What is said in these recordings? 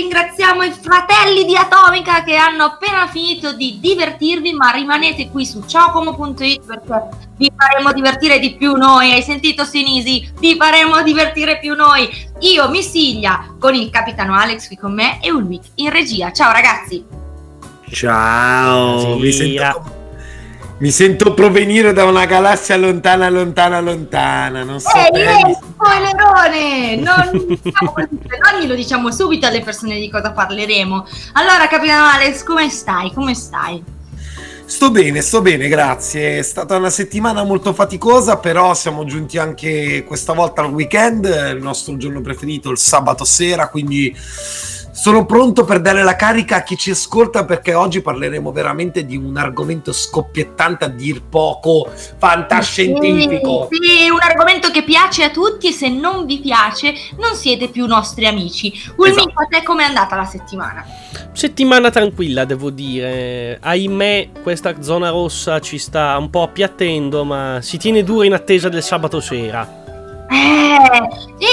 ringraziamo i fratelli di Atomica che hanno appena finito di divertirvi, ma rimanete qui su ciaocomo.it perché vi faremo divertire di più noi. Hai sentito, Sinisi? Vi faremo divertire più noi. Io, Missiglia, con il capitano Alex qui con me e Ulmik in regia. Ciao ragazzi. Ciao. Mi sento provenire da una galassia lontana, lontana, lontana. Non so. Spoilerone! Non glielo diciamo subito alle persone di cosa parleremo. Allora, capitano Alex, come stai? Come stai? Sto bene, grazie. È stata una settimana molto faticosa, però siamo giunti anche questa volta al weekend, il nostro giorno preferito, il sabato sera, quindi sono pronto per dare la carica a chi ci ascolta, perché oggi parleremo veramente di un argomento scoppiettante, a dir poco fantascientifico. Sì, un argomento che piace a tutti e se non vi piace non siete più nostri amici. Ulmik, esatto. A te com'è andata la settimana? Settimana tranquilla, devo dire. Ahimè, questa zona rossa ci sta un po' appiattendo, ma si tiene dura in attesa del sabato sera.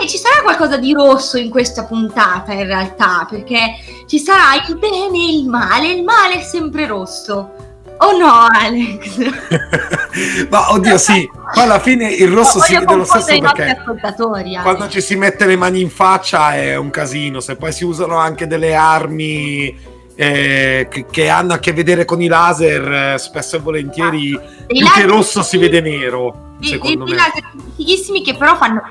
Ci sarà qualcosa di rosso in questa puntata in realtà, perché ci sarà il bene e il male è sempre rosso. Oh no, Alex. Ma oddio sì, poi alla fine il rosso si vede lo stesso, perché quando ci si mette le mani in faccia è un casino, se poi si usano anche delle armi che hanno a che vedere con i laser, spesso e volentieri più che rosso si vede nero, secondo me. Laser fighissimi che però fanno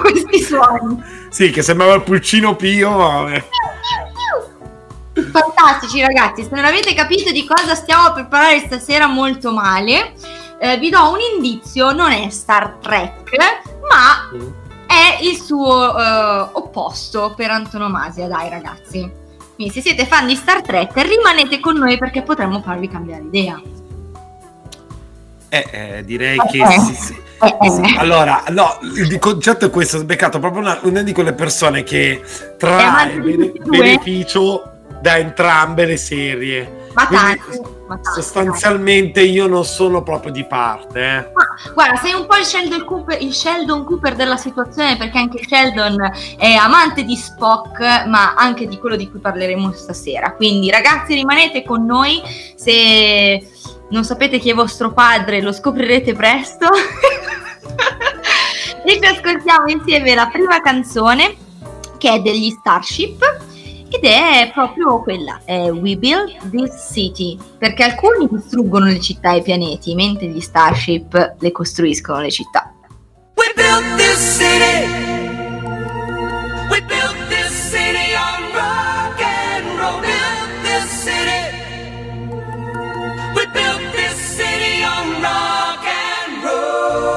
questi suoni. Sì, che sembrava il pulcino Pio, vabbè. Fantastici ragazzi, se non avete capito di cosa stiamo per parlare stasera molto male, vi do un indizio, non è Star Trek, ma è il suo opposto per antonomasia, dai ragazzi. Quindi se siete fan di Star Trek rimanete con noi perché potremmo farvi cambiare idea. Direi che sì. Allora, no, il concetto è questo, ho beccato proprio una di quelle persone che trae beneficio da entrambe le serie. Ma tanto. Sostanzialmente io non sono proprio di parte. Ma, guarda, sei un po' il Sheldon Cooper della situazione, perché anche Sheldon è amante di Spock, ma anche di quello di cui parleremo stasera. Quindi ragazzi rimanete con noi, se non sapete chi è vostro padre lo scoprirete presto. E ci ascoltiamo insieme la prima canzone, che è degli Starship, ed è proprio quella, è We Build This City, perché alcuni distruggono le città e i pianeti, mentre gli Starship le costruiscono le città. We built this city, we built this city on rock and roll, we built this city on rock and roll.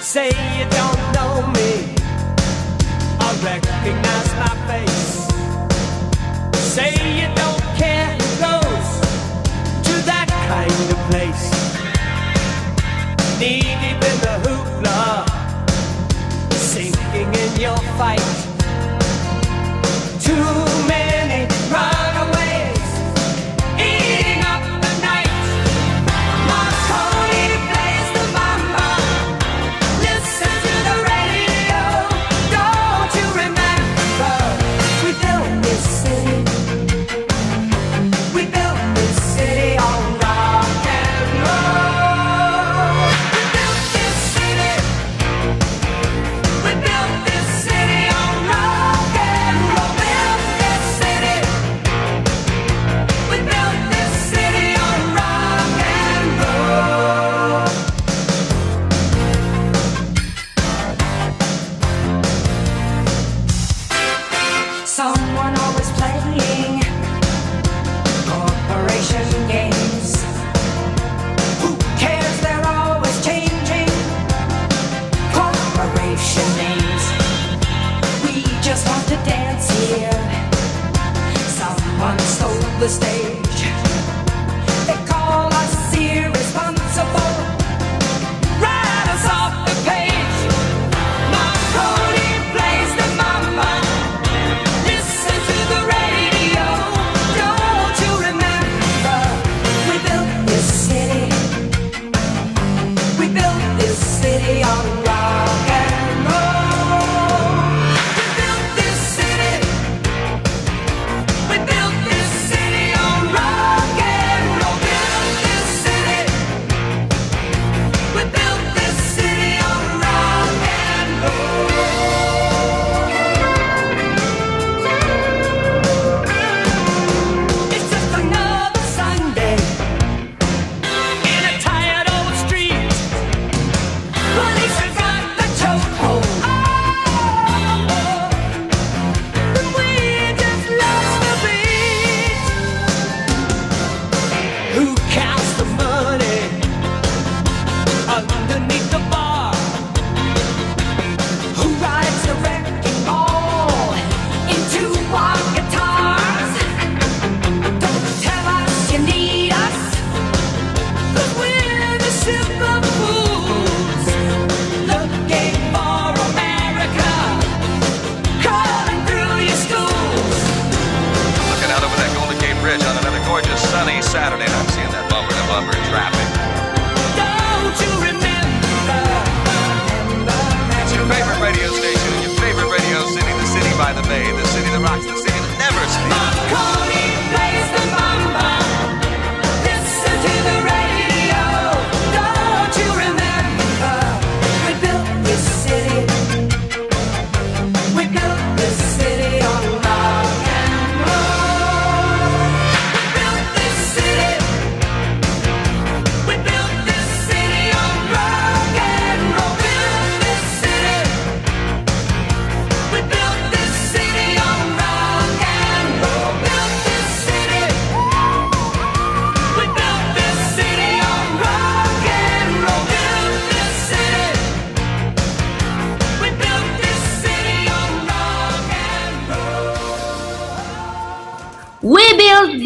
Say you don't know me, I recognize my face. Say you don't care who goes to that kind of place. Knee deep in the hoopla, sinking in your fight. Too many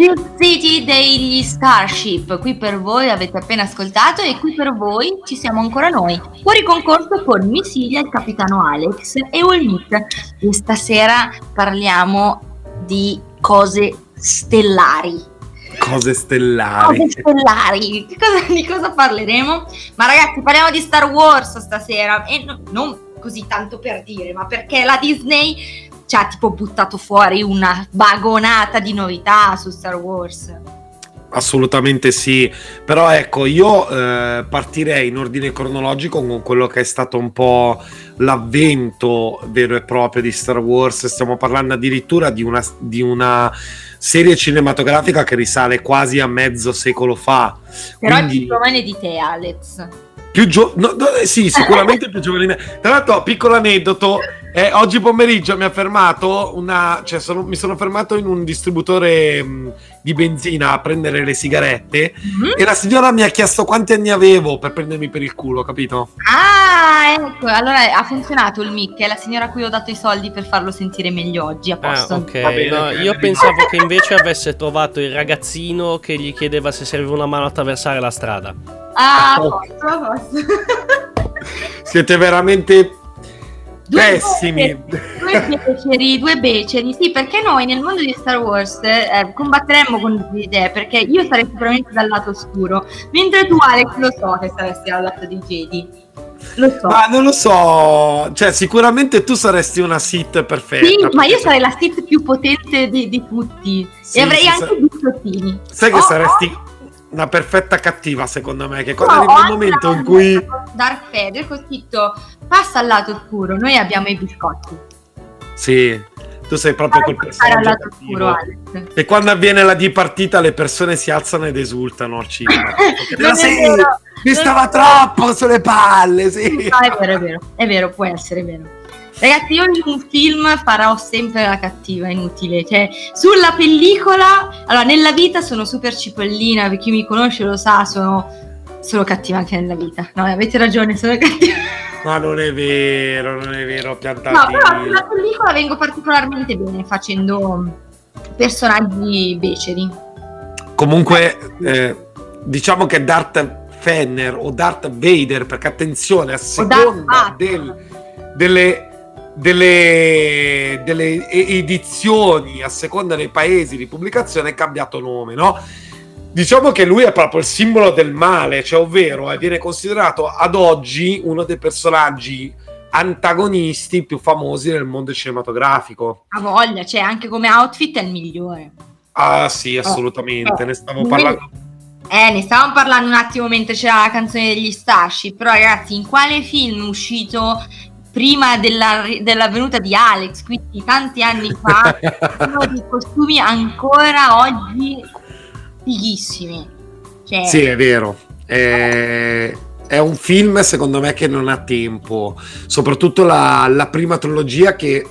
Giustici degli Starship, qui per voi avete appena ascoltato e qui per voi ci siamo ancora noi. Fuori concorso con Missilia, il capitano Alex e Ulmik. E stasera parliamo di cose stellari. Di cosa parleremo? Ma ragazzi, parliamo di Star Wars stasera e non così tanto per dire, ma perché la Disney ci ha tipo buttato fuori una vagonata di novità su Star Wars. Assolutamente sì, però ecco, io partirei in ordine cronologico con quello che è stato un po' l'avvento vero e proprio di Star Wars. Stiamo parlando addirittura di una serie cinematografica che risale quasi a mezzo secolo fa. Però quindi... è più giovane di te, Alex. Sì, sicuramente più giovane di me. Tra l'altro, piccolo aneddoto, oggi pomeriggio mi ha fermato mi sono fermato in un distributore di benzina a prendere le sigarette, mm-hmm, e la signora mi ha chiesto quanti anni avevo per prendermi per il culo, capito? Ah, ecco, allora ha funzionato il mic, è la signora a cui ho dato i soldi per farlo sentire meglio oggi, a posto. Ok, va bene, no, io pensavo che invece avesse trovato il ragazzino che gli chiedeva se serviva una mano a attraversare la strada. Ah, posso. Siete veramente... pessimi. Due beceri, sì, perché noi nel mondo di Star Wars combatteremmo con due idee, perché io sarei sicuramente dal lato oscuro, mentre tu, Alex, lo so che saresti dal lato dei Jedi. Lo so. Ma non lo so, cioè sicuramente tu saresti una Sith perfetta. Sì, ma io sarei la Sith più potente di tutti, sì, e avrei anche due sottini. Sai che saresti... una perfetta cattiva, secondo me, che quando arriva il momento in cui Darth Vader con scritto passa al lato oscuro, noi abbiamo i biscotti. Sì, tu sei proprio quel personaggio cattivo. E quando avviene la dipartita le persone si alzano ed esultano al cinema. Mi stava troppo sulle palle, sì. No, è vero, può essere vero. Ragazzi, io in un film farò sempre la cattiva, inutile, cioè sulla pellicola, allora nella vita sono super cipollina, per chi mi conosce lo sa, sono cattiva anche nella vita. No, avete ragione, sono cattiva. Ma non è vero, piantati. No, però sulla pellicola vengo particolarmente bene facendo personaggi beceri. Comunque, diciamo che Darth Fenner o Darth Vader, perché attenzione, a seconda delle edizioni, a seconda dei paesi di pubblicazione, è cambiato nome, no? Diciamo che lui è proprio il simbolo del male, cioè ovvero viene considerato ad oggi uno dei personaggi antagonisti più famosi nel mondo cinematografico. A voglia, cioè anche come outfit è il migliore. Ah sì, assolutamente, ne stavo parlando. Ne stavamo parlando un attimo mentre c'era la canzone degli Starship, però ragazzi, in quale film uscito prima della venuta di Alex, quindi tanti anni fa, sono dei costumi ancora oggi fighissimi, cioè... Sì, è vero, è un film secondo me che non ha tempo, soprattutto la prima trilogia, che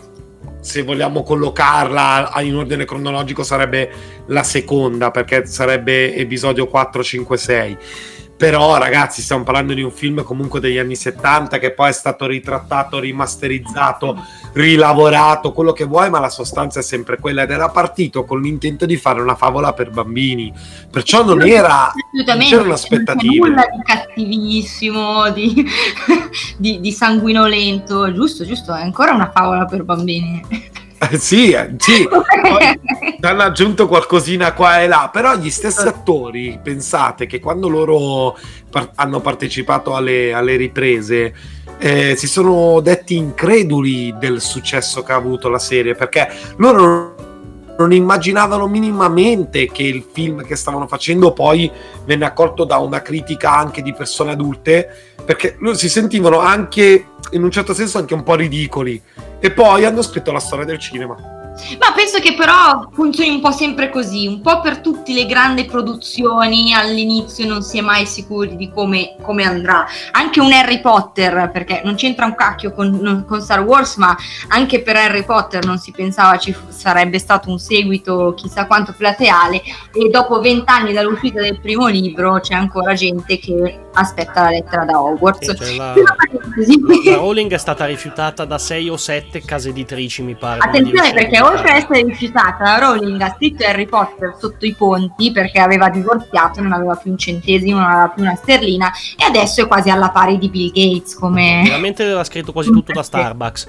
se vogliamo collocarla in ordine cronologico sarebbe la seconda, perché sarebbe episodio 4, 5, 6. Però ragazzi, stiamo parlando di un film comunque degli anni 70 che poi è stato ritrattato, rimasterizzato, rilavorato, quello che vuoi, ma la sostanza è sempre quella, ed era partito con l'intento di fare una favola per bambini, perciò non c'era aspettativa nulla di cattivissimo, di sanguinolento, giusto, è ancora una favola per bambini. Sì, poi hanno aggiunto qualcosina qua e là, però gli stessi attori, pensate che quando loro hanno partecipato alle riprese si sono detti increduli del successo che ha avuto la serie, perché loro non immaginavano minimamente che il film che stavano facendo poi venne accolto da una critica anche di persone adulte, perché loro si sentivano anche, in un certo senso, anche un po' ridicoli, e poi hanno scritto la storia del cinema. Ma penso che però funzioni un po' sempre così, un po' per tutte le grandi produzioni all'inizio non si è mai sicuri di come andrà, anche un Harry Potter, perché non c'entra un cacchio con Star Wars, ma anche per Harry Potter non si pensava sarebbe stato un seguito chissà quanto plateale, e dopo 20 anni dall'uscita del primo libro c'è ancora gente che aspetta la lettera da Hogwarts. Cioè la Rowling è stata rifiutata da 6 o 7 case editrici, mi pare. Attenzione, perché oltre a essere rifiutata, Rowling ha scritto Harry Potter sotto i ponti perché aveva divorziato, non aveva più un centesimo, non aveva più una sterlina, e adesso è quasi alla pari di Bill Gates, come veramente aveva scritto quasi tutto da Starbucks.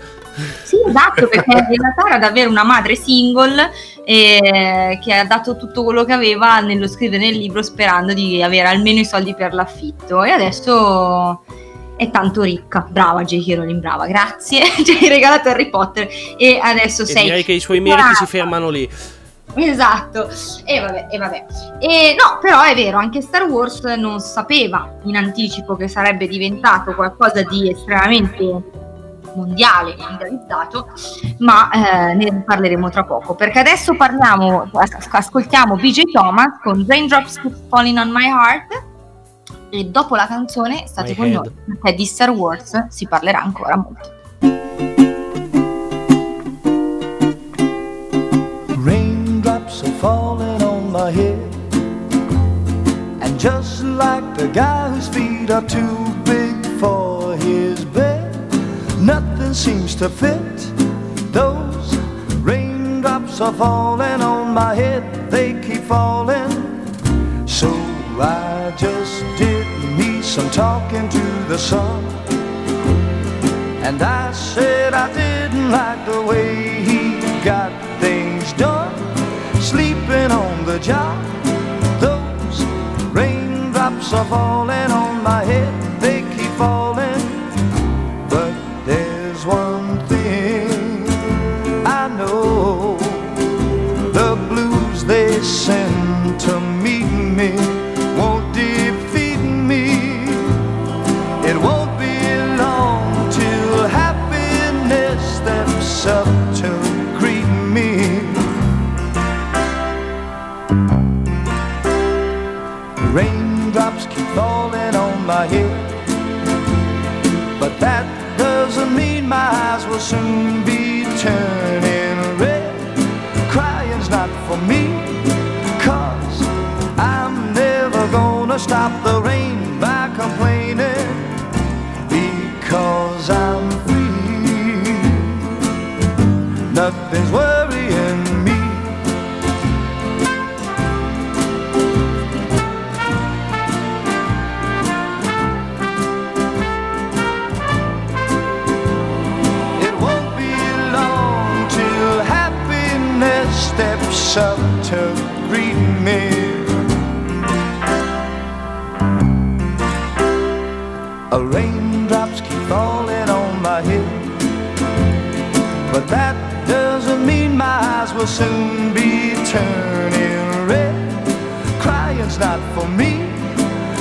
Sì, esatto, perché in realtà era davvero una madre single che ha dato tutto quello che aveva nello scrivere nel libro, sperando di avere almeno i soldi per l'affitto, e adesso è tanto ricca. Brava J.K. Rowling, brava, grazie, ci hai regalato Harry Potter e adesso sei... direi che i suoi meriti si fermano lì. Esatto, e vabbè. E no, però è vero, anche Star Wars non sapeva in anticipo che sarebbe diventato qualcosa di estremamente mondiale, mondializzato, ma ne parleremo tra poco, perché adesso ascoltiamo BJ Thomas con Raindrops Keep Falling on My Heart, e dopo la canzone state con noi, perché di Star Wars si parlerà ancora molto. Raindrops are falling on my head, and just like the guy whose feet are too big for his bed, nothing seems to fit. Those raindrops are falling on my head, they keep falling. So I just did me some talking to the sun, and I said I didn't like the way he got things done, sleeping on the job. Those raindrops are falling on my head, they keep falling. One thing I know, the blues they send to meet me won't defeat me. It won't be long till happiness steps up to greet me. Raindrops keep falling on my head, but that doesn't mean my eyes will soon be turning red. Crying's not for me, 'cause I'm never gonna stop the rain by complaining, because I'm free, nothing's worrying me. Steps up to greet me. Raindrops keep falling on my head, but that doesn't mean my eyes will soon be turning red. Crying's not for me,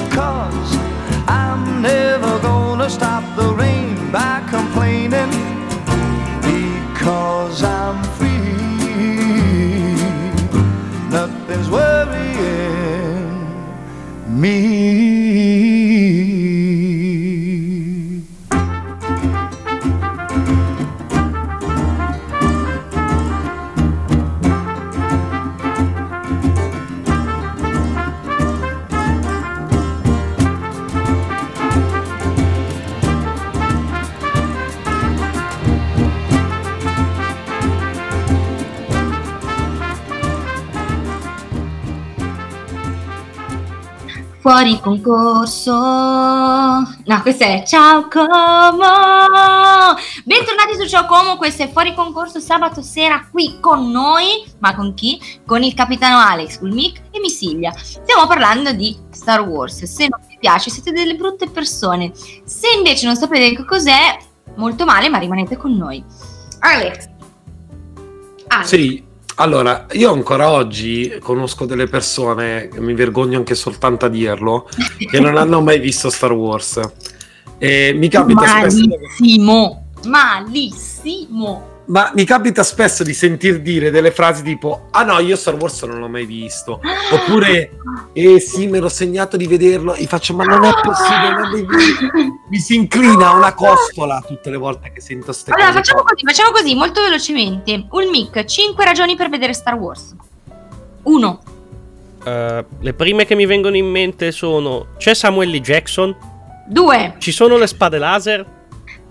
'cause I'm never gonna stop the rain by complaining, because I'm free, nothing's worrying me. Fuori concorso. No, questo è Ciao Como. Bentornati su Ciao Como, questo è Fuori Concorso sabato sera, qui con noi, ma con chi? Con il capitano Alex, Ulmik e Missiglia. Stiamo parlando di Star Wars. Se non vi piace siete delle brutte persone, se invece non sapete che cos'è, molto male, ma rimanete con noi. Alex. Sì. Allora, io ancora oggi conosco delle persone, mi vergogno anche soltanto a dirlo, che non hanno mai visto Star Wars. E mi capita malissimo. Ma mi capita spesso di sentir dire delle frasi tipo: ah no, io Star Wars non l'ho mai visto. Oppure, sì, me l'ho segnato di vederlo. E faccio: ma non è possibile, non devi... Mi si inclina una costola tutte le volte che sento ste cose. Allora, facciamo così, molto velocemente. Ulmik, 5 ragioni per vedere Star Wars. 1. Le prime che mi vengono in mente sono: c'è Samuel L. Jackson. 2. Ci sono le spade laser.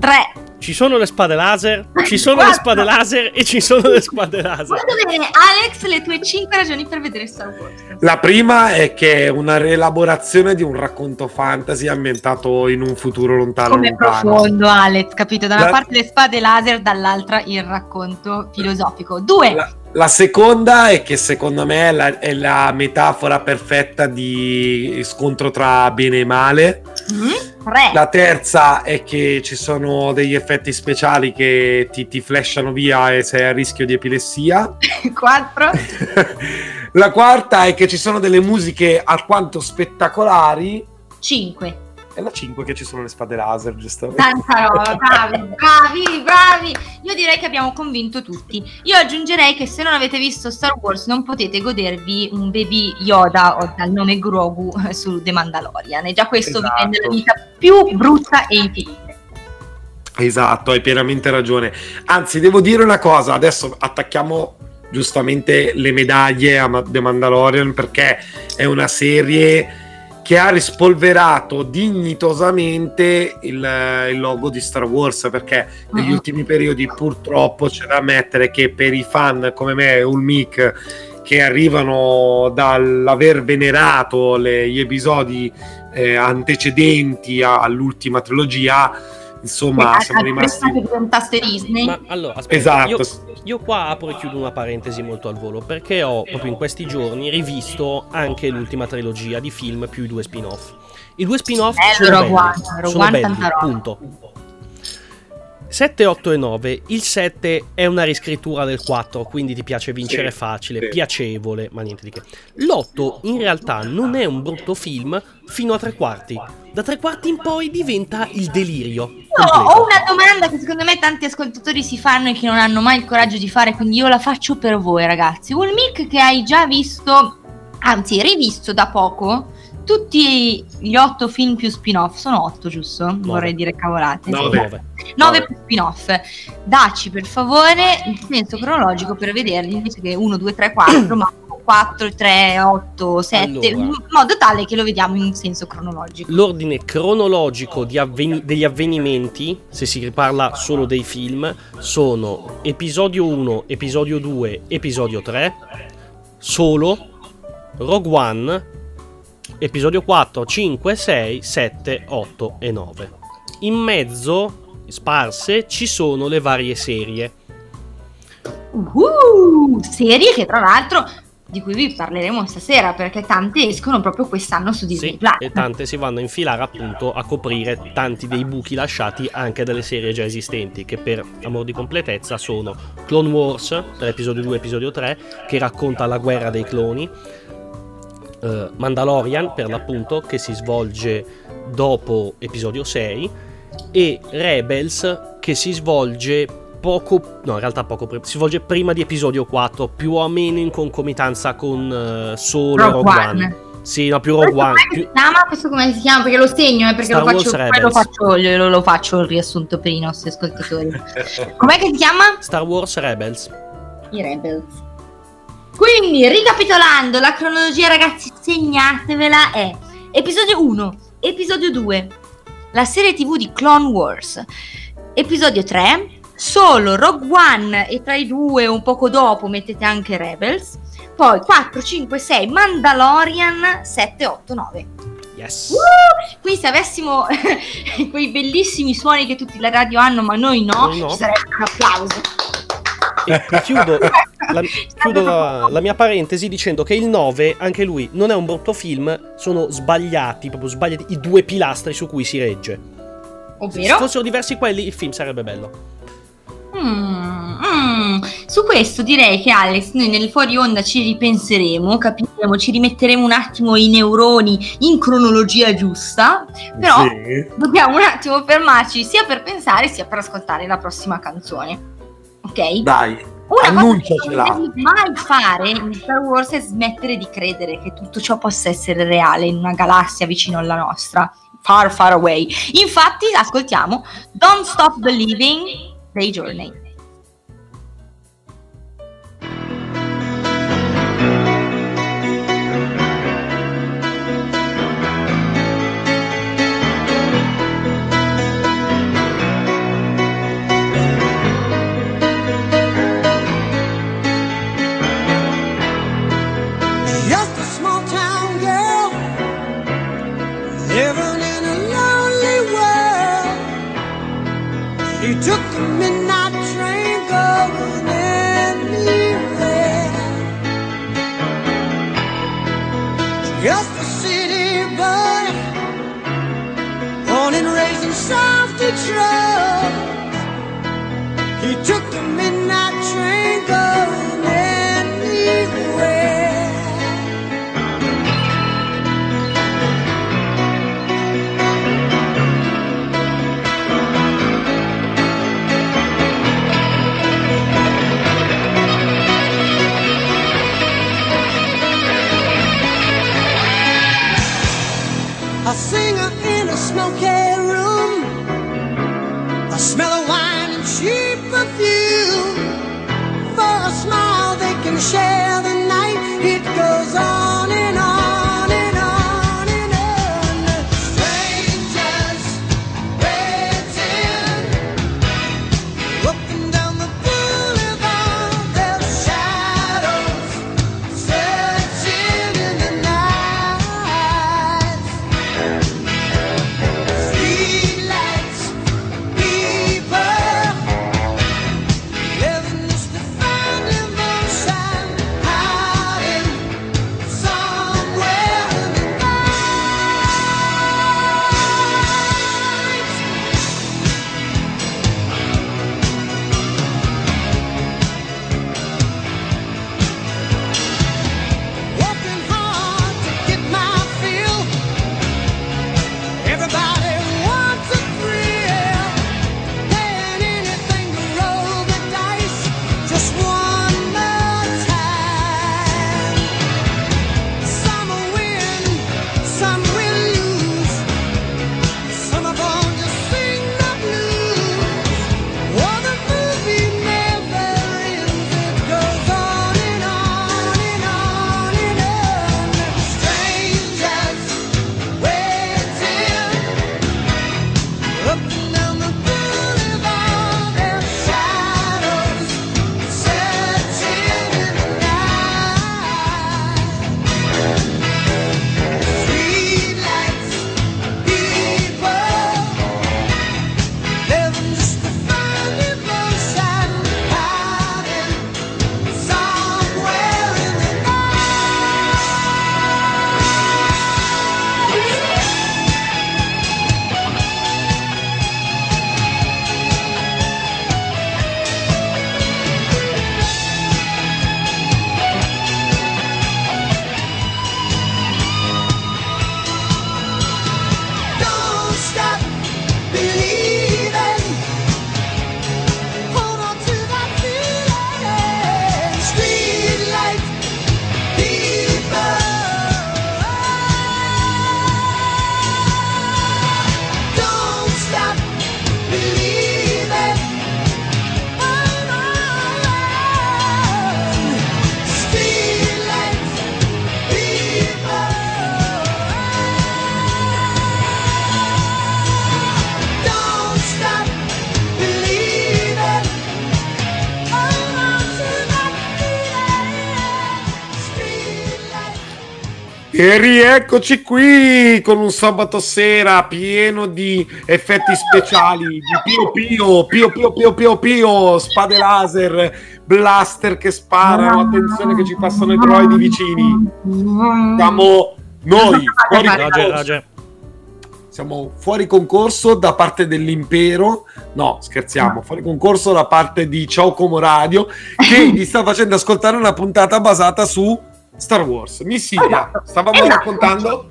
3. Ci sono le spade laser, ci sono le spade laser e ci sono le spade laser. Voglio vedere, Alex, le tue 5 ragioni per vedere Star Wars. La prima è che è una rielaborazione di un racconto fantasy ambientato in un futuro lontano. Come profondo, Alex, capito? Da una parte le spade laser, dall'altra il racconto filosofico. Due. La seconda è che secondo me è la metafora perfetta di scontro tra bene e male. La terza è che ci sono degli effetti speciali che ti flashano via e sei a rischio di epilessia. 4. La quarta è che ci sono delle musiche alquanto spettacolari. 5. È la 5 che ci sono le spade laser, giustamente. Tanta roba, bravi. Io direi che abbiamo convinto tutti. Io aggiungerei che se non avete visto Star Wars non potete godervi un baby Yoda o dal nome Grogu su The Mandalorian. E già questo vi rende la vita più brutta e infinita. Esatto, hai pienamente ragione. Anzi, devo dire una cosa, adesso attacchiamo giustamente le medaglie a The Mandalorian, perché è una serie che ha rispolverato dignitosamente il logo di Star Wars, perché negli ultimi periodi purtroppo c'è da ammettere che per i fan come me e Ulmik, che arrivano dall'aver venerato gli episodi antecedenti all'ultima trilogia, insomma, siamo rimasti che diventasse Disney. Ma allora, aspetta, esatto. Io qua apro e chiudo una parentesi molto al volo, perché ho proprio in questi giorni rivisto anche l'ultima trilogia di film più i due spin-off. I due spin-off sono belli, punto. 7, 8 e 9. Il 7 è una riscrittura del 4, quindi ti piace vincere facile, piacevole, ma niente di che. L'8 in realtà non è un brutto film fino a tre quarti. Da tre quarti in poi diventa il delirio. Ho una domanda che secondo me tanti ascoltatori si fanno e che non hanno mai il coraggio di fare, quindi io la faccio per voi, ragazzi. Ulmik, che hai già visto, anzi rivisto da poco, tutti gli 8 film più spin-off, sono 8 giusto? 9. Vorrei dire cavolate. 9 più spin-off. Dacci per favore il senso cronologico per vederli, invece che 1, 2, 3, 4, ma 4, 3, 8, 7, allora, in modo tale che lo vediamo in senso cronologico. L'ordine cronologico degli avvenimenti, se si riparla solo dei film, sono episodio 1, episodio 2, episodio 3, Solo, Rogue One, episodio 4, 5, 6, 7, 8 e 9. In mezzo, sparse, ci sono le varie serie. Serie che tra l'altro di cui vi parleremo stasera, perché tante escono proprio quest'anno su Disney Plus. E tante si vanno a infilare appunto a coprire tanti dei buchi lasciati anche dalle serie già esistenti, che per amor di completezza sono Clone Wars, tra episodio 2 e episodio 3, che racconta la guerra dei cloni, Mandalorian per l'appunto, che si svolge dopo episodio 6, e Rebels, che si svolge si svolge prima di episodio 4, più o meno in concomitanza con Solo, Rogue One. Sì, no, più Rogue One. Questo come si chiama? Perché lo segno, perché lo faccio il riassunto per i nostri ascoltatori. Com'è che si chiama? Star Wars Rebels. I Rebels. Quindi, ricapitolando, la cronologia, ragazzi, segnatevela, è episodio 1, episodio 2, la serie TV di Clone Wars, episodio 3, Solo, Rogue One, e tra i due un poco dopo mettete anche Rebels, poi 4, 5, 6, Mandalorian, 7, 8, 9. Yes. Qui se avessimo quei bellissimi suoni che tutti la radio hanno, ma noi no. Ci sarebbe un applauso. E chiudo la mia parentesi dicendo che il 9, anche lui, non è un brutto film, sono sbagliati i due pilastri su cui si regge. Ovvero? Se fossero diversi quelli, il film sarebbe bello. Su questo direi che, Alex, noi nel fuori onda ci ripenseremo, capiremo, ci rimetteremo un attimo i neuroni in cronologia giusta, però dobbiamo un attimo fermarci sia per pensare sia per ascoltare la prossima canzone. Ok? Dai, annunciacela. Cosa che non devi mai fare in Star Wars è smettere di credere che tutto ciò possa essere reale in una galassia vicino alla nostra, far far away. Infatti ascoltiamo Don't Stop Believing dei Journey. You took the midnight train going anywhere, just a city boy, born and raised in South Detroit. He took the midnight train going anywhere. A singer in a smoky room, a smell of wine and cheap perfume. For a smile they can share the night. It goes on and on and on and on. Strangers waiting, walking down the boulevard. Their shadows searching in the night. Streetlights, people, living this defined emotion, hiding somewhere in the night. Working hard to get my fill. Everybody wants a thrill. Paying anything to roll the dice just one more time. Some will win, some will lose. Some are born to sing the blues. Oh, the movie never ends. It goes on and on and on and on. Strangers waiting, up and down the boulevard. Their shadows searching in the night. Streetlights, people, living just to find emotion, hiding somewhere in the night. Don't stop believing. Hold on to that feeling. Streetlight, people. Don't stop believing. Hold on. Streetlight, people. Don't stop believing. Hold on to that feeling. Streetlight. E rieccoci qui con un sabato sera pieno di effetti speciali, di pio pio, pio pio pio pio pio, spade laser, blaster che sparano, attenzione che ci passano i droidi vicini. Siamo noi, fuori concorso. Siamo fuori concorso da parte dell'Impero, no scherziamo, fuori concorso da parte di Ciao Como Radio, che vi sta facendo ascoltare una puntata basata su Star Wars. Mi Silvia, Esatto. stavamo Esatto. raccontando...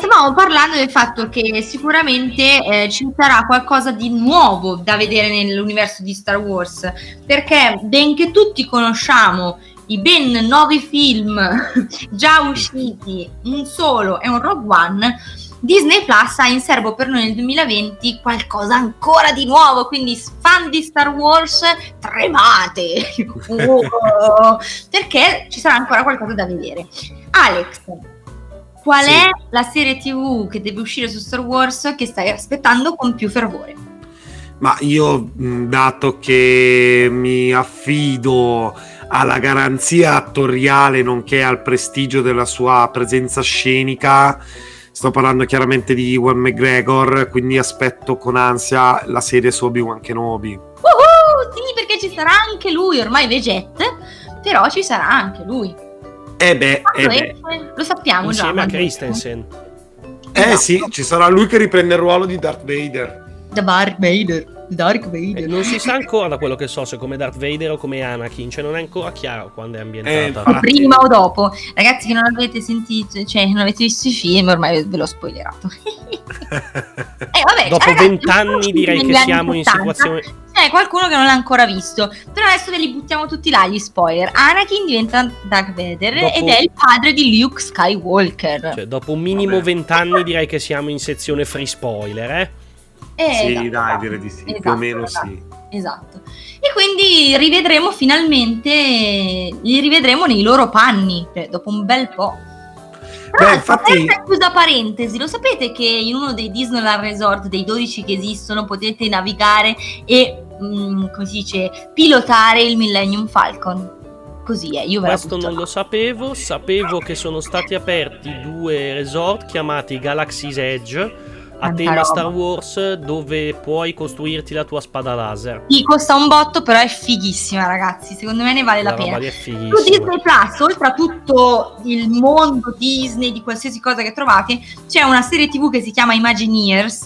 stavamo parlando del fatto che sicuramente ci sarà qualcosa di nuovo da vedere nell'universo di Star Wars, perché benché tutti conosciamo i ben 9 film già usciti, un solo e un Rogue One, Disney Plus ha in serbo per noi nel 2020 qualcosa ancora di nuovo, quindi fan di Star Wars tremate. Perché ci sarà ancora qualcosa da vedere. Alex, qual è la serie TV che deve uscire su Star Wars che stai aspettando con più fervore? Ma io, dato che mi affido alla garanzia attoriale nonché al prestigio della sua presenza scenica, Sto parlando chiaramente di Ewan McGregor, quindi aspetto con ansia la serie su Obi-Wan Kenobi. Sì, perché ci sarà anche lui, ormai Vegette, però ci sarà anche lui. Lo sappiamo già. Insieme a Christensen. Esatto. Sì, ci sarà lui che riprende il ruolo di Darth Vader. Darth Vader. Non si sa ancora, quello che so, se come Darth Vader o come Anakin, cioè non è ancora chiaro quando è ambientata. O prima o dopo. Ragazzi che non avete sentito, cioè non avete visto i film, ormai ve l'ho spoilerato. Vabbè, dopo 20 anni direi che siamo 80, in situazione... C'è qualcuno che non l'ha ancora visto, però adesso ve li buttiamo tutti là gli spoiler. Anakin diventa Darth Vader dopo... ed è il padre di Luke Skywalker. Cioè dopo un minimo 20 anni direi che siamo in sezione free spoiler, Esatto. E quindi rivedremo finalmente, li rivedremo nei loro panni, cioè dopo un bel po'. Beh, infatti, chiusa parentesi, lo sapete che in uno dei Disneyland Resort dei 12 che esistono potete navigare e come si dice, pilotare il Millennium Falcon. Così è, io ve questo non lo sapevo, sapevo che sono stati aperti 2 resort chiamati Galaxy's Edge a tema Star Wars, dove puoi costruirti la tua spada laser. Sì, costa un botto, però è fighissima, ragazzi. Secondo me ne vale la pena. Su Disney Plus, oltre a tutto il mondo Disney, di qualsiasi cosa che trovate, c'è una serie TV che si chiama Imagineers,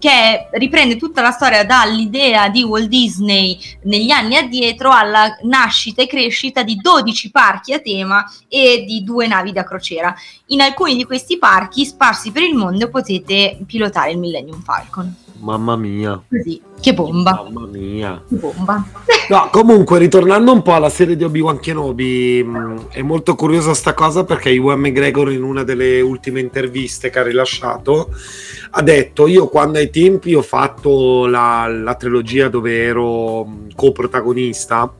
che riprende tutta la storia dall'idea di Walt Disney negli anni addietro alla nascita e crescita di 12 parchi a tema e di 2 navi da crociera. In alcuni di questi parchi sparsi per il mondo potete pilotare il Millennium Falcon. Mamma mia. Così, che bomba. Mamma mia. Che bomba. No, comunque, ritornando un po' alla serie di Obi-Wan Kenobi, è molto curiosa sta cosa perché Ewan McGregor in una delle ultime interviste che ha rilasciato ha detto: io quando ai tempi ho fatto la trilogia dove ero coprotagonista,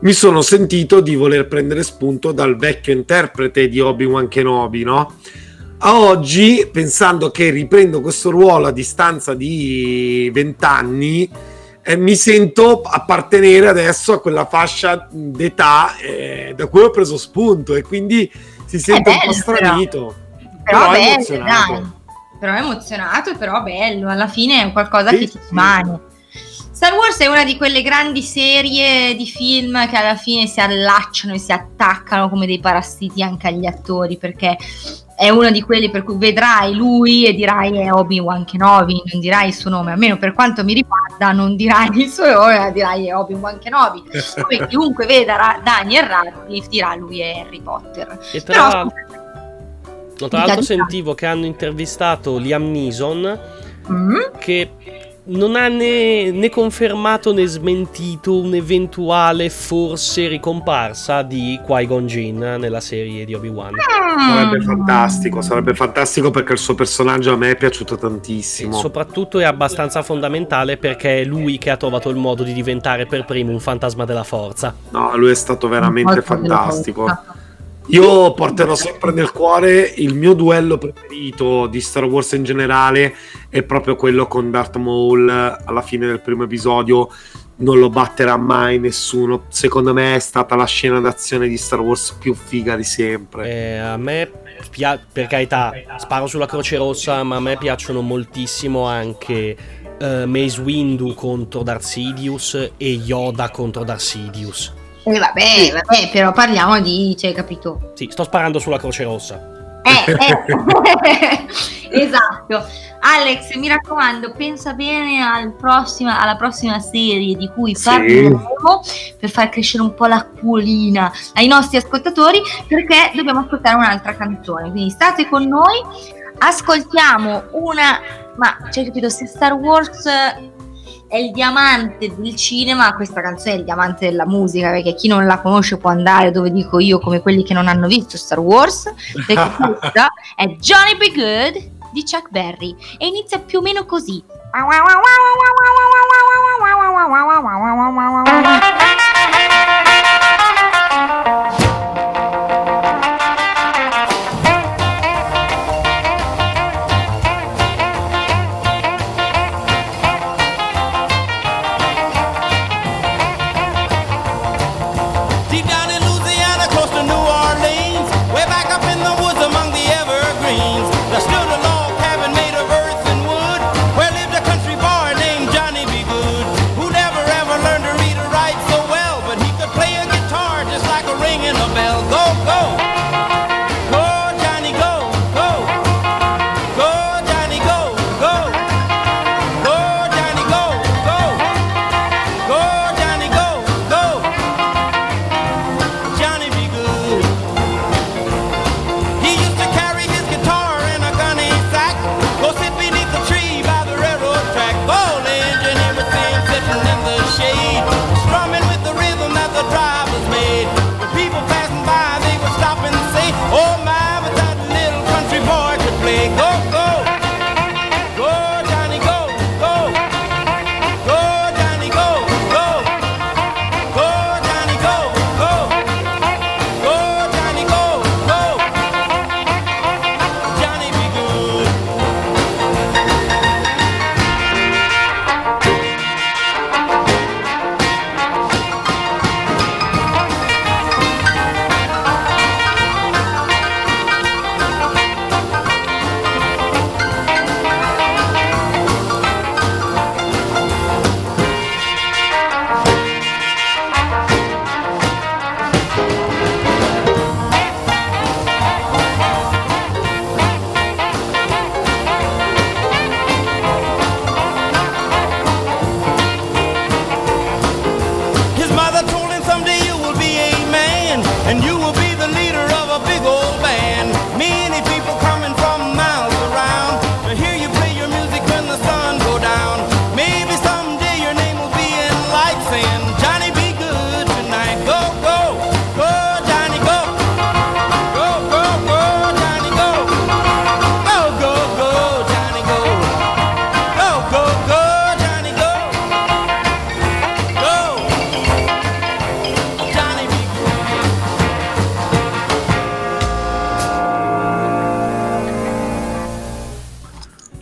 mi sono sentito di voler prendere spunto dal vecchio interprete di Obi-Wan Kenobi, no? A oggi, pensando che riprendo questo ruolo a distanza di 20 anni, mi sento appartenere adesso a quella fascia d'età da cui ho preso spunto, e quindi si sente un po' stranito, però bello, emozionato. Dai. Però emozionato, però bello, alla fine è qualcosa che ti rimane. Star Wars è una di quelle grandi serie di film che alla fine si allacciano e si attaccano come dei parassiti anche agli attori, perché è uno di quelli per cui vedrai lui e dirai è Obi-Wan Kenobi, non dirai il suo nome, almeno per quanto mi riguarda non dirai il suo nome, ma dirai è Obi-Wan Kenobi. Come chiunque veda Daniel Radcliffe dirà lui è Harry Potter. E tra l'altro sentivo che hanno intervistato Liam Neeson, che non ha né confermato né smentito un'eventuale forse ricomparsa di Qui-Gon Jinn nella serie di Obi-Wan. Sarebbe fantastico perché il suo personaggio a me è piaciuto tantissimo. E soprattutto è abbastanza fondamentale perché è lui che ha trovato il modo di diventare per primo un fantasma della forza. No, lui è stato veramente fantastico. Io porterò sempre nel cuore il mio duello preferito di Star Wars in generale, è proprio quello con Darth Maul alla fine del primo episodio. Non lo batterà mai nessuno. Secondo me è stata la scena d'azione di Star Wars più figa di sempre. A me, per carità, sparo sulla Croce Rossa, ma a me piacciono moltissimo anche Mace Windu contro Darth Sidious e Yoda contro Darth Sidious. Vabbè, però parliamo di, cioè, capito? Sì, sto sparando sulla Croce Rossa. Esatto. Alex, mi raccomando, pensa bene alla prossima serie di cui parleremo, per far crescere un po' l'acquolina ai nostri ascoltatori, perché dobbiamo ascoltare un'altra canzone. Quindi state con noi, ascoltiamo una... Ma, cioè, capito, se Star Wars... è il diamante del cinema, questa canzone è il diamante della musica, perché chi non la conosce può andare dove dico io, come quelli che non hanno visto Star Wars, perché questa è Johnny Be Good di Chuck Berry e inizia più o meno così.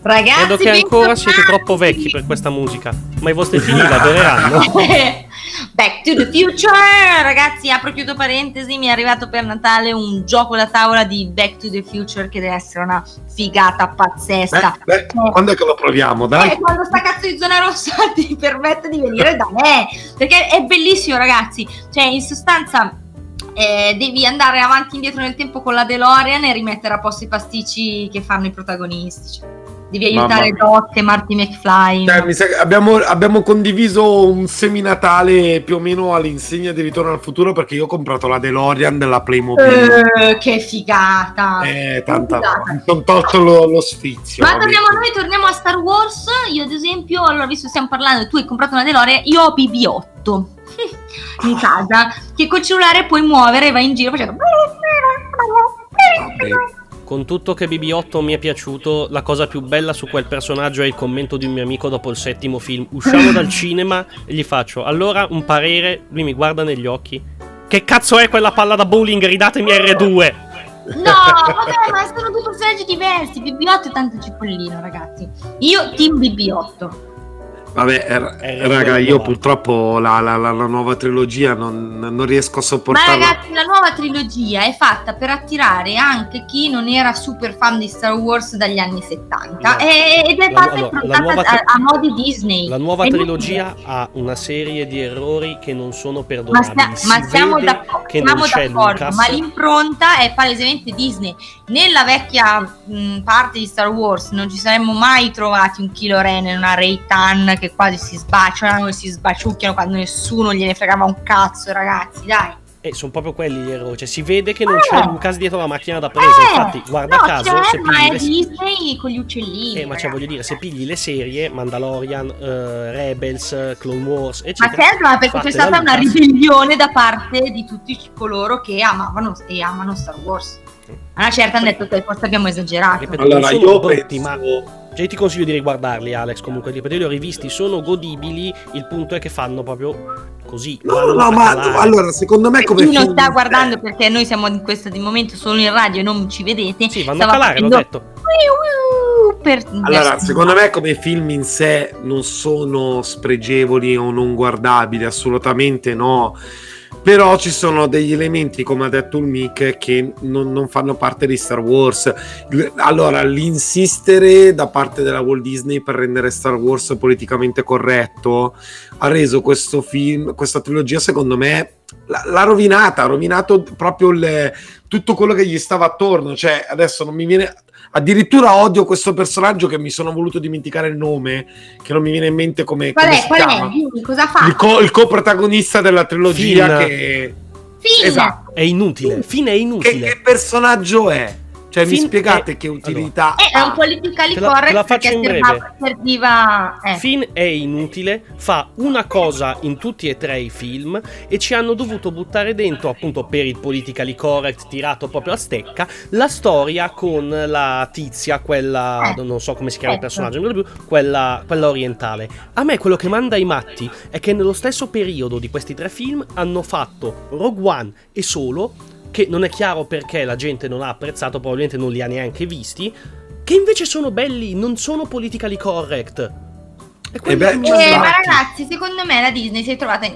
Ragazzi, credo che ancora siete troppo vecchi per questa musica, ma i vostri figli la adoreranno. Back to the Future, ragazzi, apro e chiudo parentesi, mi è arrivato per Natale un gioco da tavola di Back to the Future che deve essere una figata pazzesca. Quando è che lo proviamo, dai? Quando sta cazzo di zona rossa ti permette di venire da me, perché è bellissimo, ragazzi, cioè in sostanza... devi andare avanti e indietro nel tempo con la DeLorean e rimettere a posto i pasticci che fanno i protagonisti. Devi aiutare Dot e Marty McFly. Cioè, mi sa che abbiamo condiviso un seminatale più o meno all'insegna di Ritorno al Futuro, perché io ho comprato la DeLorean della Playmobil. Che figata! Tanta figata. Sono tolto lo sfizio. Ma torniamo a noi, torniamo a Star Wars. Io ad esempio, allora visto stiamo parlando, tu hai comprato una DeLorean, io ho BB-8 in casa, che col cellulare puoi muovere e vai in giro facendo... Con tutto che BB-8 mi è piaciuto, la cosa più bella su quel personaggio è il commento di un mio amico dopo il 7° film. Usciamo dal cinema e gli faccio: allora un parere. Lui mi guarda negli occhi: che cazzo è quella palla da bowling? Ridatemi R2. No, vabbè, ma sono due personaggi diversi. BB-8 è tanto cipollino, ragazzi. Io team BB-8. Vabbè, raga, io purtroppo la nuova trilogia non riesco a sopportarla. Ma ragazzi, la nuova trilogia è fatta per attirare anche chi non era super fan di Star Wars dagli anni 70, ed è fatta a modi Disney. La nuova trilogia ha una serie di errori che non sono perdonabili. Ma siamo d'accordo, ma l'impronta è palesemente Disney. Nella vecchia parte di Star Wars non ci saremmo mai trovati un Kylo Ren e una Rey Tan che quasi si sbaciano e si sbaciucchiano quando nessuno gliene fregava un cazzo, ragazzi, dai. Sono proprio quelli gli eroi, cioè si vede che non c'è Lucas dietro la macchina da presa, infatti guarda caso se pigli le Disney con gli uccellini, ma cioè voglio dire, se pigli le serie Mandalorian, Rebels, Clone Wars eccetera, ma certo, ma perché c'è stata una ribellione da parte di tutti coloro che amavano e amano Star Wars. A una certa hanno detto che forse abbiamo esagerato. Allora io penso... Cioè, ti consiglio di riguardarli, Alex, comunque, perché io li ho rivisti, sono godibili, il punto è che fanno proprio così. No, ma allora, secondo me come... Chi non sta guardando, perché noi siamo in questo di momento solo in radio e non ci vedete. Sì, vanno a calare, facendo... l'ho detto. Allora, secondo me come film in sé non sono spregevoli o non guardabili, assolutamente no. Però ci sono degli elementi, come ha detto Ulmik, che non fanno parte di Star Wars. Allora, l'insistere da parte della Walt Disney per rendere Star Wars politicamente corretto ha reso questo film, questa trilogia, secondo me, l'ha rovinata. Ha rovinato proprio tutto quello che gli stava attorno. Cioè, adesso non mi viene... Addirittura odio questo personaggio che mi sono voluto dimenticare il nome, che non mi viene in mente come si chiama. Cosa fa? Il coprotagonista della trilogia, Finn. Finn. Esatto. È inutile. Finn è inutile. Che personaggio è? Cioè, Finn mi spiegate che utilità ha? È un politically correct perché serviva... Finn è inutile, fa una cosa in tutti e 3 i film e ci hanno dovuto buttare dentro, appunto per il politically correct tirato proprio a stecca, la storia con la tizia, quella... non so come si chiama il personaggio, quella orientale. A me quello che manda i matti è che nello stesso periodo di questi 3 film hanno fatto Rogue One e Solo, che non è chiaro perché la gente non ha apprezzato, probabilmente non li ha neanche visti, che invece sono belli, non sono politically correct. Ma ragazzi, secondo me la Disney si è trovata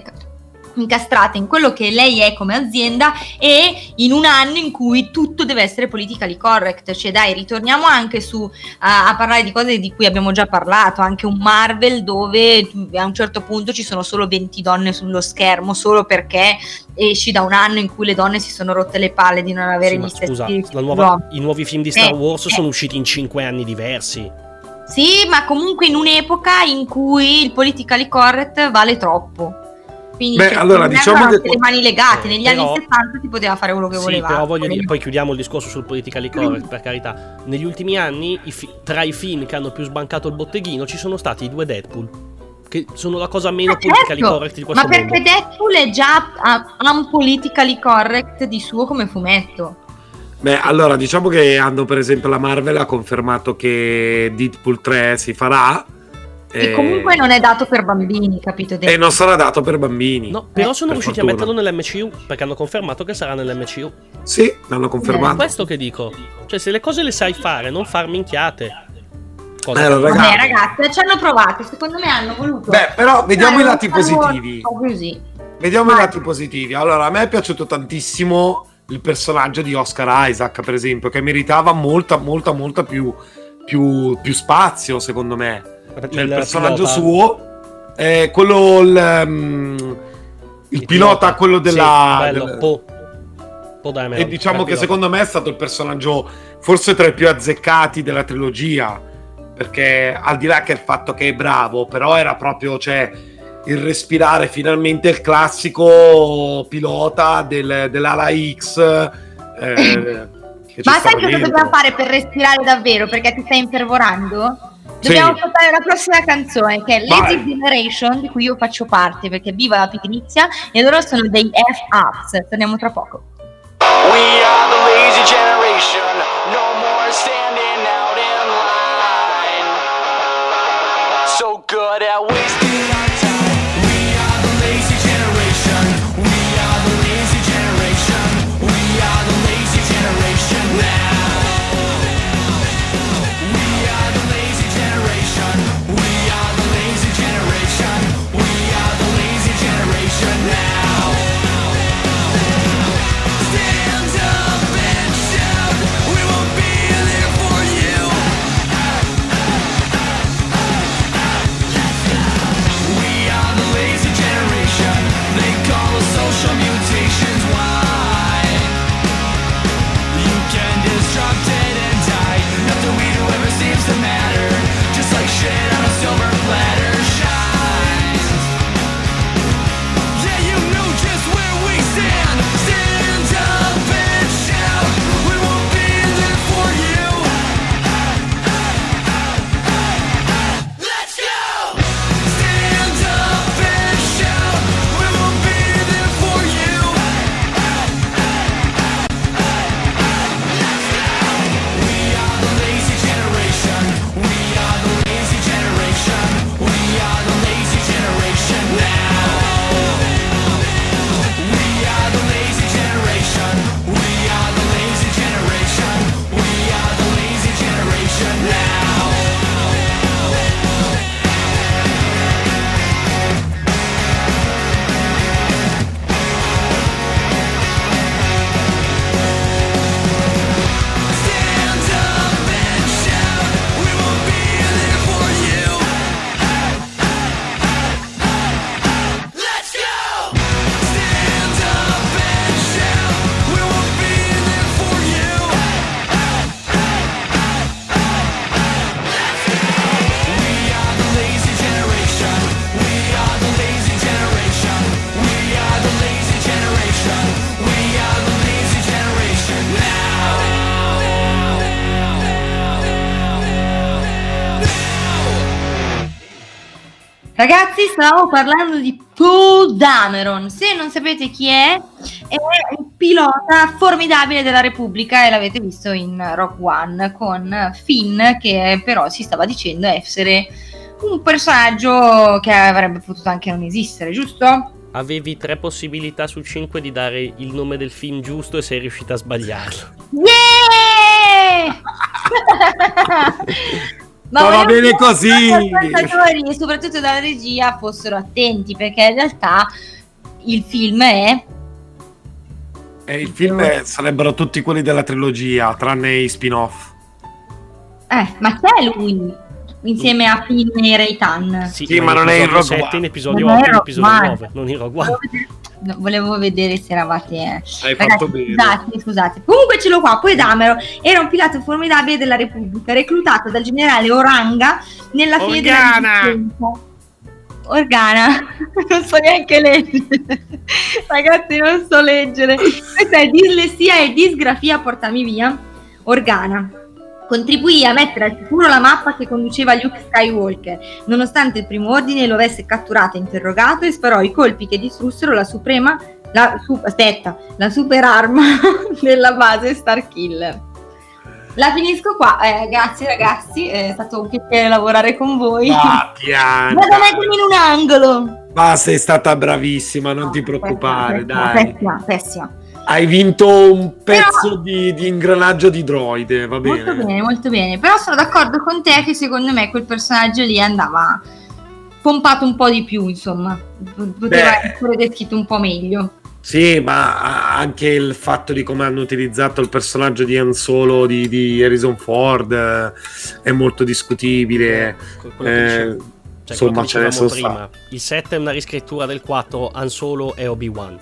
incastrata in quello che lei è come azienda e in un anno in cui tutto deve essere politically correct. Cioè dai, ritorniamo anche su a parlare di cose di cui abbiamo già parlato, anche un Marvel dove a un certo punto ci sono solo 20 donne sullo schermo solo perché esci da un anno in cui le donne si sono rotte le palle di non avere gli stessi... I nuovi film di Star Wars sono usciti in 5 anni diversi. Sì, ma comunque in un'epoca in cui il politically correct vale troppo. Quindi allora, diciamo che le mani legate negli anni 70 si poteva fare quello che voleva. Però voglio dire, poi chiudiamo il discorso sul politically correct, per carità. Negli ultimi anni tra i film che hanno più sbancato il botteghino ci sono stati i 2 Deadpool, che sono la cosa meno politically correct di questo mondo. Ma perché Deadpool è già un politically correct di suo come fumetto. Beh, allora diciamo che hanno, per esempio, la Marvel ha confermato che Deadpool 3 si farà. E comunque non è dato per bambini, capito? E non sarà dato per bambini. No, però sono riusciti a metterlo nell'MCU, perché hanno confermato che sarà nell'MCU. Sì, l'hanno confermato. Questo che dico. Cioè, se le cose le sai fare, non far minchiate. Vabbè, ragazzi, ci hanno provato, secondo me hanno voluto. Beh, però vediamo i lati positivi. Vediamo i lati positivi. Allora, a me è piaciuto tantissimo il personaggio di Oscar Isaac, per esempio, che meritava molta più spazio, secondo me. Cioè, il personaggio suo è quello il pilota, quello della e diciamo che secondo me è stato il personaggio forse tra i più azzeccati della trilogia, perché al di là che il fatto che è bravo, però era proprio, cioè, il respirare finalmente il classico pilota dell'ala X. Ma sai cosa dobbiamo fare per respirare davvero? Perché ti stai infervorando? Dobbiamo portare la prossima canzone, che è Lazy Generation, di cui io faccio parte, perché vivo alla Pignizia e loro sono dei F-Ups. Torniamo tra poco. We are the Lazy Generation, no more standing out in line, so good at wasting our time. We are the Lazy Generation, we are the Lazy Generation, we are the Lazy Generation now. We are the Lazy Generation, we are the Lazy Generation, we are the Lazy Generation now. Ragazzi, stavo parlando di Poe Dameron. Se non sapete chi è il pilota formidabile della Repubblica, e l'avete visto in Rogue One con Finn, che però si stava dicendo essere un personaggio che avrebbe potuto anche non esistere, giusto? Avevi 3 possibilità su 5 di dare il nome del film giusto e sei riuscita a sbagliarlo. Yeah! Ma va bene così. I spettatori, soprattutto dalla regia, fossero attenti, perché in realtà il film è sarebbero tutti quelli della trilogia, tranne i spin-off. Ma chi è lui? Insieme a Finn e Rey Tan. Sì, ma non è in Rogue One. In episodio 8, in episodio 9, non in Rogue One. Volevo vedere se eravate. Hai fatto bene. Scusate. Comunque ce l'ho qua. Poe Dameron era un pilota formidabile della Repubblica, reclutato dal generale Oranga nella fine della resistenza. Organa. Non so neanche leggere. Ragazzi, non so leggere. Questa è dislessia e disgrafia, portami via. Organa. Contribuì a mettere al sicuro la mappa che conduceva Luke Skywalker, nonostante il primo ordine lo avesse catturato e interrogato, e sparò i colpi che distrussero la super arma della base Starkiller. La finisco qua, grazie ragazzi, è stato un piacere lavorare con voi. Vado a mettermi in un angolo. Sei stata bravissima, non ti preoccupare, pessima, dai. Pessima. Hai vinto un pezzo però... di ingranaggio di droide, va bene. Molto bene, molto bene. Però sono d'accordo con te che secondo me quel personaggio lì andava pompato un po' di più, insomma. Poteva essere descritto un po' meglio. Sì, ma anche il fatto di come hanno utilizzato il personaggio di Han Solo di Harrison Ford è molto discutibile. Cioè, insomma, ce ne sono prima. Il 7 è una riscrittura del 4, Han Solo e Obi-Wan.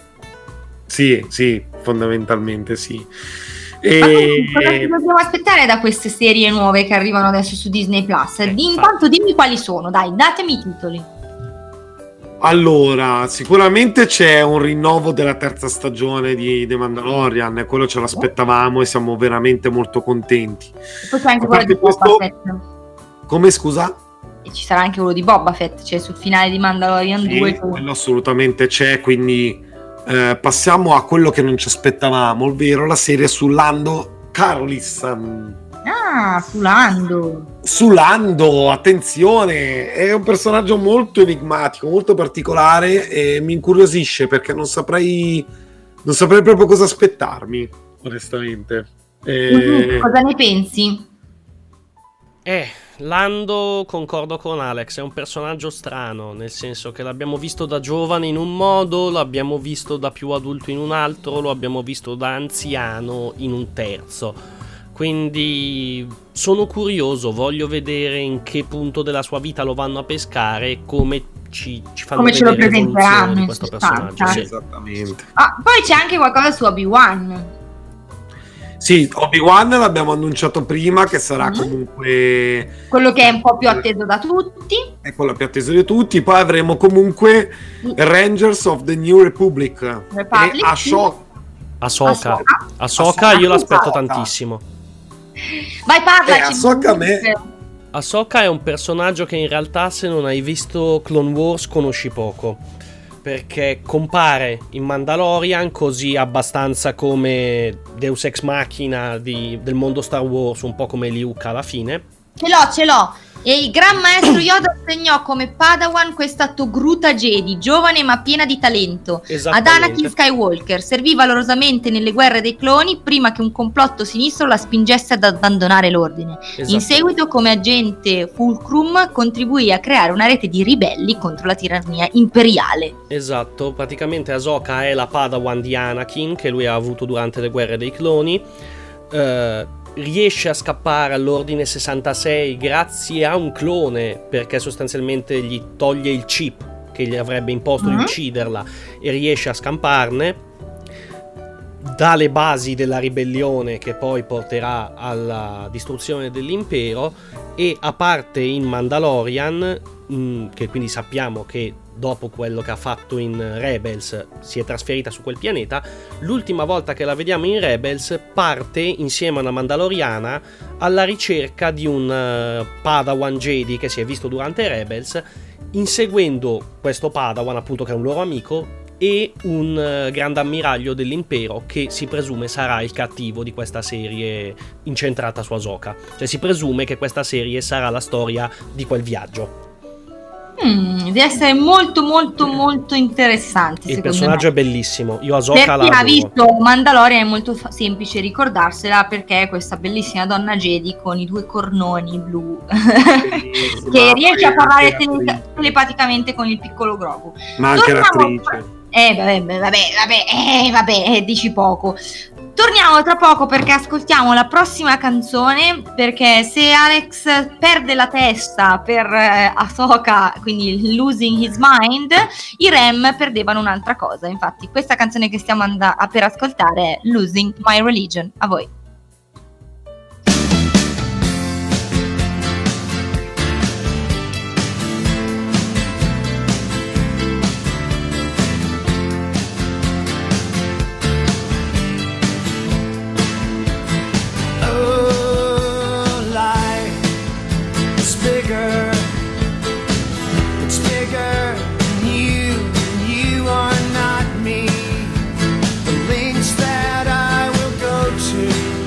Sì, sì, fondamentalmente sì. E... ma cosa dobbiamo aspettare da queste serie nuove che arrivano adesso su Disney Plus? Intanto dimmi quali sono, dai, datemi i titoli. Allora, sicuramente c'è un rinnovo della terza stagione di The Mandalorian, quello ce l'aspettavamo e siamo veramente molto contenti. E poi c'è anche quello di Boba Fett. Come, scusa? E ci sarà anche quello di Boba Fett, cioè sul finale di Mandalorian 2. Quello assolutamente c'è, quindi... passiamo a quello che non ci aspettavamo, ovvero la serie su Lando Calrissian. Ah, su Lando. Su Lando, attenzione, è un personaggio molto enigmatico, molto particolare e mi incuriosisce perché non saprei proprio cosa aspettarmi, onestamente. Cosa ne pensi? Lando, concordo con Alex, è un personaggio strano, nel senso che l'abbiamo visto da giovane in un modo, l'abbiamo visto da più adulto in un altro, lo abbiamo visto da anziano in un terzo, quindi sono curioso, voglio vedere in che punto della sua vita lo vanno a pescare e come ci fanno come vedere l'evoluzione di questo personaggio. Sì. Esattamente. Ah, poi c'è anche qualcosa su Obi-Wan. Sì, Obi-Wan l'abbiamo annunciato prima, che sarà comunque... quello che è un po' più atteso da tutti. È quello più atteso di tutti. Poi avremo comunque Rangers of the New Republic. E Ahsoka io l'aspetto tantissimo. Vai, parlaci. Ahsoka è un personaggio che in realtà, se non hai visto Clone Wars, conosci poco. Perché compare in Mandalorian così abbastanza come Deus Ex Machina del mondo Star Wars, un po' come Luke alla fine. Ce l'ho! E il gran maestro Yoda assegnò come Padawan questa togruta Jedi, giovane ma piena di talento, ad Anakin Skywalker. Serviva valorosamente nelle guerre dei cloni prima che un complotto sinistro la spingesse ad abbandonare l'ordine. In seguito, come agente Fulcrum, contribuì a creare una rete di ribelli contro la tirannia imperiale. Esatto, praticamente Ahsoka è la Padawan di Anakin che lui ha avuto durante le guerre dei cloni. Riesce a scappare all'ordine 66 grazie a un clone, perché sostanzialmente gli toglie il chip che gli avrebbe imposto di ucciderla e riesce a scamparne. Dà le basi della ribellione che poi porterà alla distruzione dell'impero, e a parte in Mandalorian, che quindi sappiamo che dopo quello che ha fatto in Rebels si è trasferita su quel pianeta, l'ultima volta che la vediamo in Rebels parte insieme a una Mandaloriana alla ricerca di un Padawan Jedi che si è visto durante Rebels, inseguendo questo Padawan, appunto, che è un loro amico, e un grande ammiraglio dell'impero che si presume sarà il cattivo di questa serie incentrata su Ahsoka. Cioè si presume che questa serie sarà la storia di quel viaggio. Deve essere molto molto molto interessante. Il personaggio è bellissimo. Io Ahsoka la adoro. Per chi ha visto Mandalorian è molto semplice ricordarsela, perché è questa bellissima donna Jedi con i due cornoni blu che riesce a parlare telepaticamente con il piccolo Grogu. Ma anche l'attrice. Dici poco. Torniamo tra poco perché ascoltiamo la prossima canzone, perché se Alex perde la testa per Ahsoka, quindi Losing His Mind, i Rem perdevano un'altra cosa. Infatti questa canzone che stiamo per ascoltare è Losing My Religion. A voi. That I will go to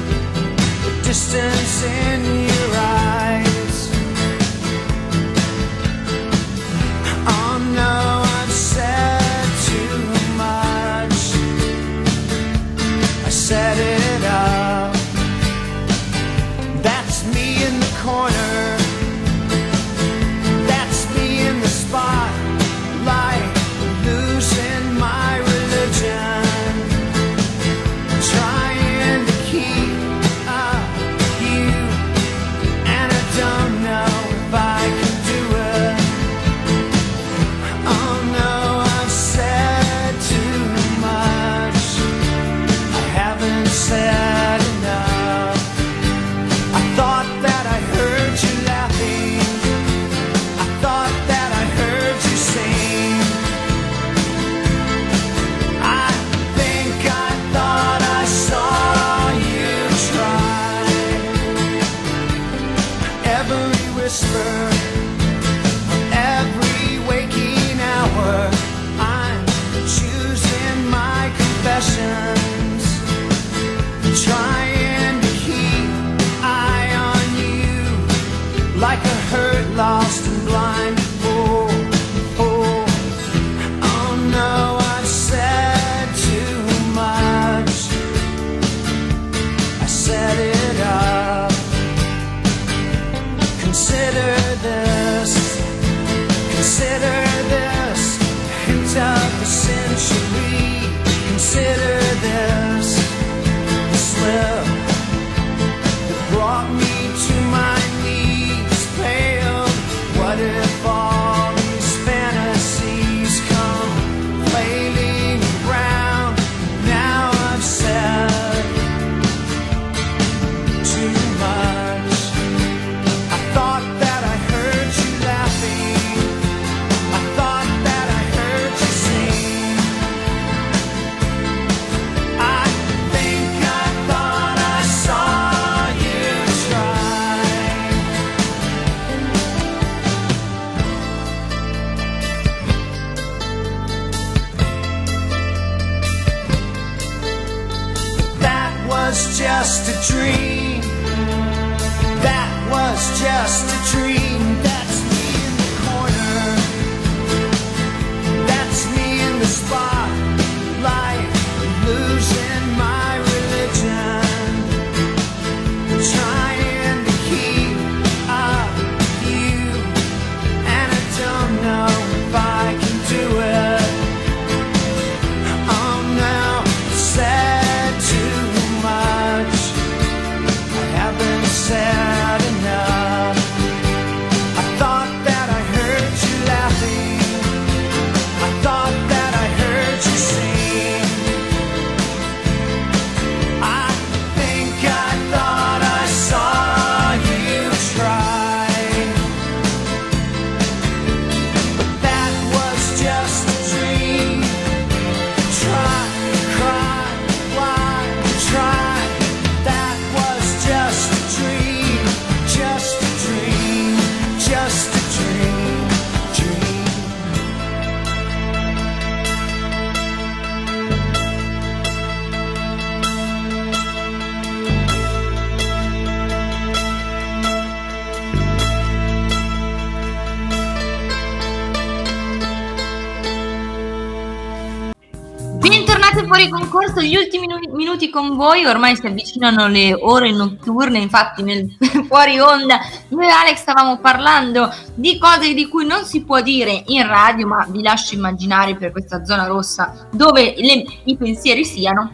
Gli ultimi minuti con voi, ormai si avvicinano le ore notturne, infatti nel fuori onda noi e Alex stavamo parlando di cose di cui non si può dire in radio, ma vi lascio immaginare per questa zona rossa dove i pensieri siano,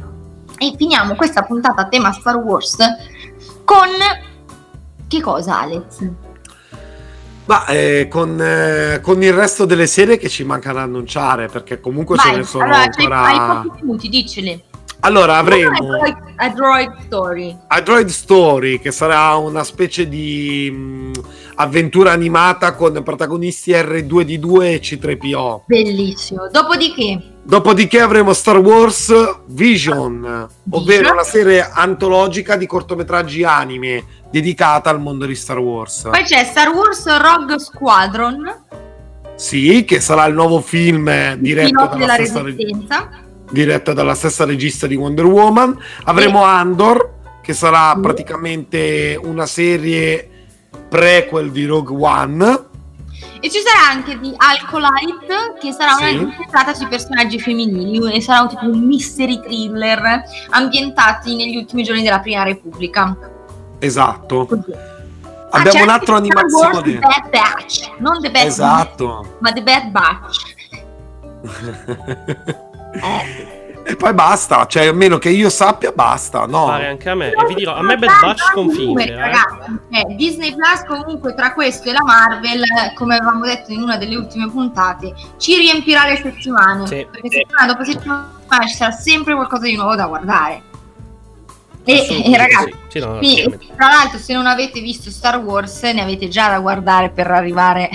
e finiamo questa puntata a tema Star Wars con che cosa, Alex? Ma con il resto delle serie che ci manca da annunciare, perché comunque vai, ce ne sono allora, ancora... Hai pochi minuti, dicele. Allora avremo a Droid Story, che sarà una specie di avventura animata con protagonisti R2D2 e C3PO. Bellissimo. Dopodiché avremo Star Wars Vision, ovvero la serie antologica di cortometraggi anime dedicata al mondo di Star Wars. Poi c'è Star Wars Rogue Squadron. Sì, che sarà il nuovo film diretto dalla stessa regista di Wonder Woman. Avremo Andor, che sarà praticamente una serie prequel di Rogue One, e ci sarà anche di Alcolite, che sarà una puntata sui personaggi femminili e sarà un tipo un mystery thriller ambientati negli ultimi giorni della Prima Repubblica. Esatto. Abbiamo un altro animazione, The Bad Batch, non The Bad Batch, ma The Bad Batch. E poi basta, cioè a meno che io sappia basta, no? Pare anche a me, e vi dirò, a me Bad Batch confinge, Disney Plus comunque, tra questo e la Marvel, come avevamo detto in una delle ultime puntate, ci riempirà le settimane, perché settimana dopo settimana ci sarà sempre qualcosa di nuovo da guardare. E ragazzi, tra l'altro, se non avete visto Star Wars, ne avete già da guardare per arrivare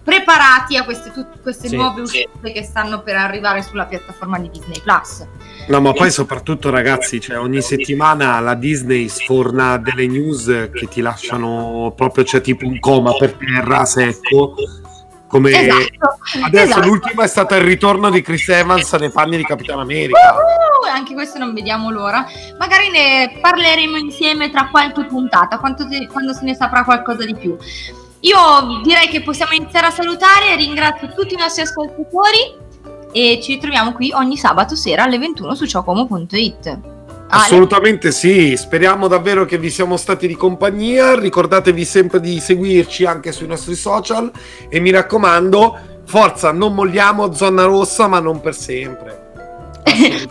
preparati a queste nuove uscite che stanno per arrivare sulla piattaforma di Disney Plus. No, ma poi soprattutto, ragazzi, cioè, ogni settimana la Disney sforna delle news che ti lasciano proprio, cioè, tipo un coma per terra secco. Come adesso l'ultima è stata il ritorno di Chris Evans nei panni di Capitano America. Anche questo non vediamo l'ora. Magari ne parleremo insieme tra qualche puntata, quando se ne saprà qualcosa di più. Io direi che possiamo iniziare a salutare. Ringrazio tutti i nostri ascoltatori e ci ritroviamo qui ogni sabato sera alle 21 su ciocomo.it. Assolutamente sì, speriamo davvero che vi siamo stati di compagnia. Ricordatevi sempre di seguirci anche sui nostri social e mi raccomando, forza, non molliamo, zona rossa, ma non per sempre.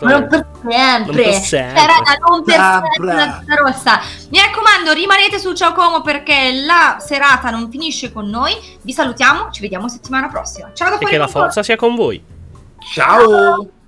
Non per sempre. Sarà non per sempre la zona rossa. Mi raccomando, rimanete su Ciao Como perché la serata non finisce con noi. Vi salutiamo, ci vediamo settimana prossima. Ciao da fuori. E che la forza sia con voi. Ciao.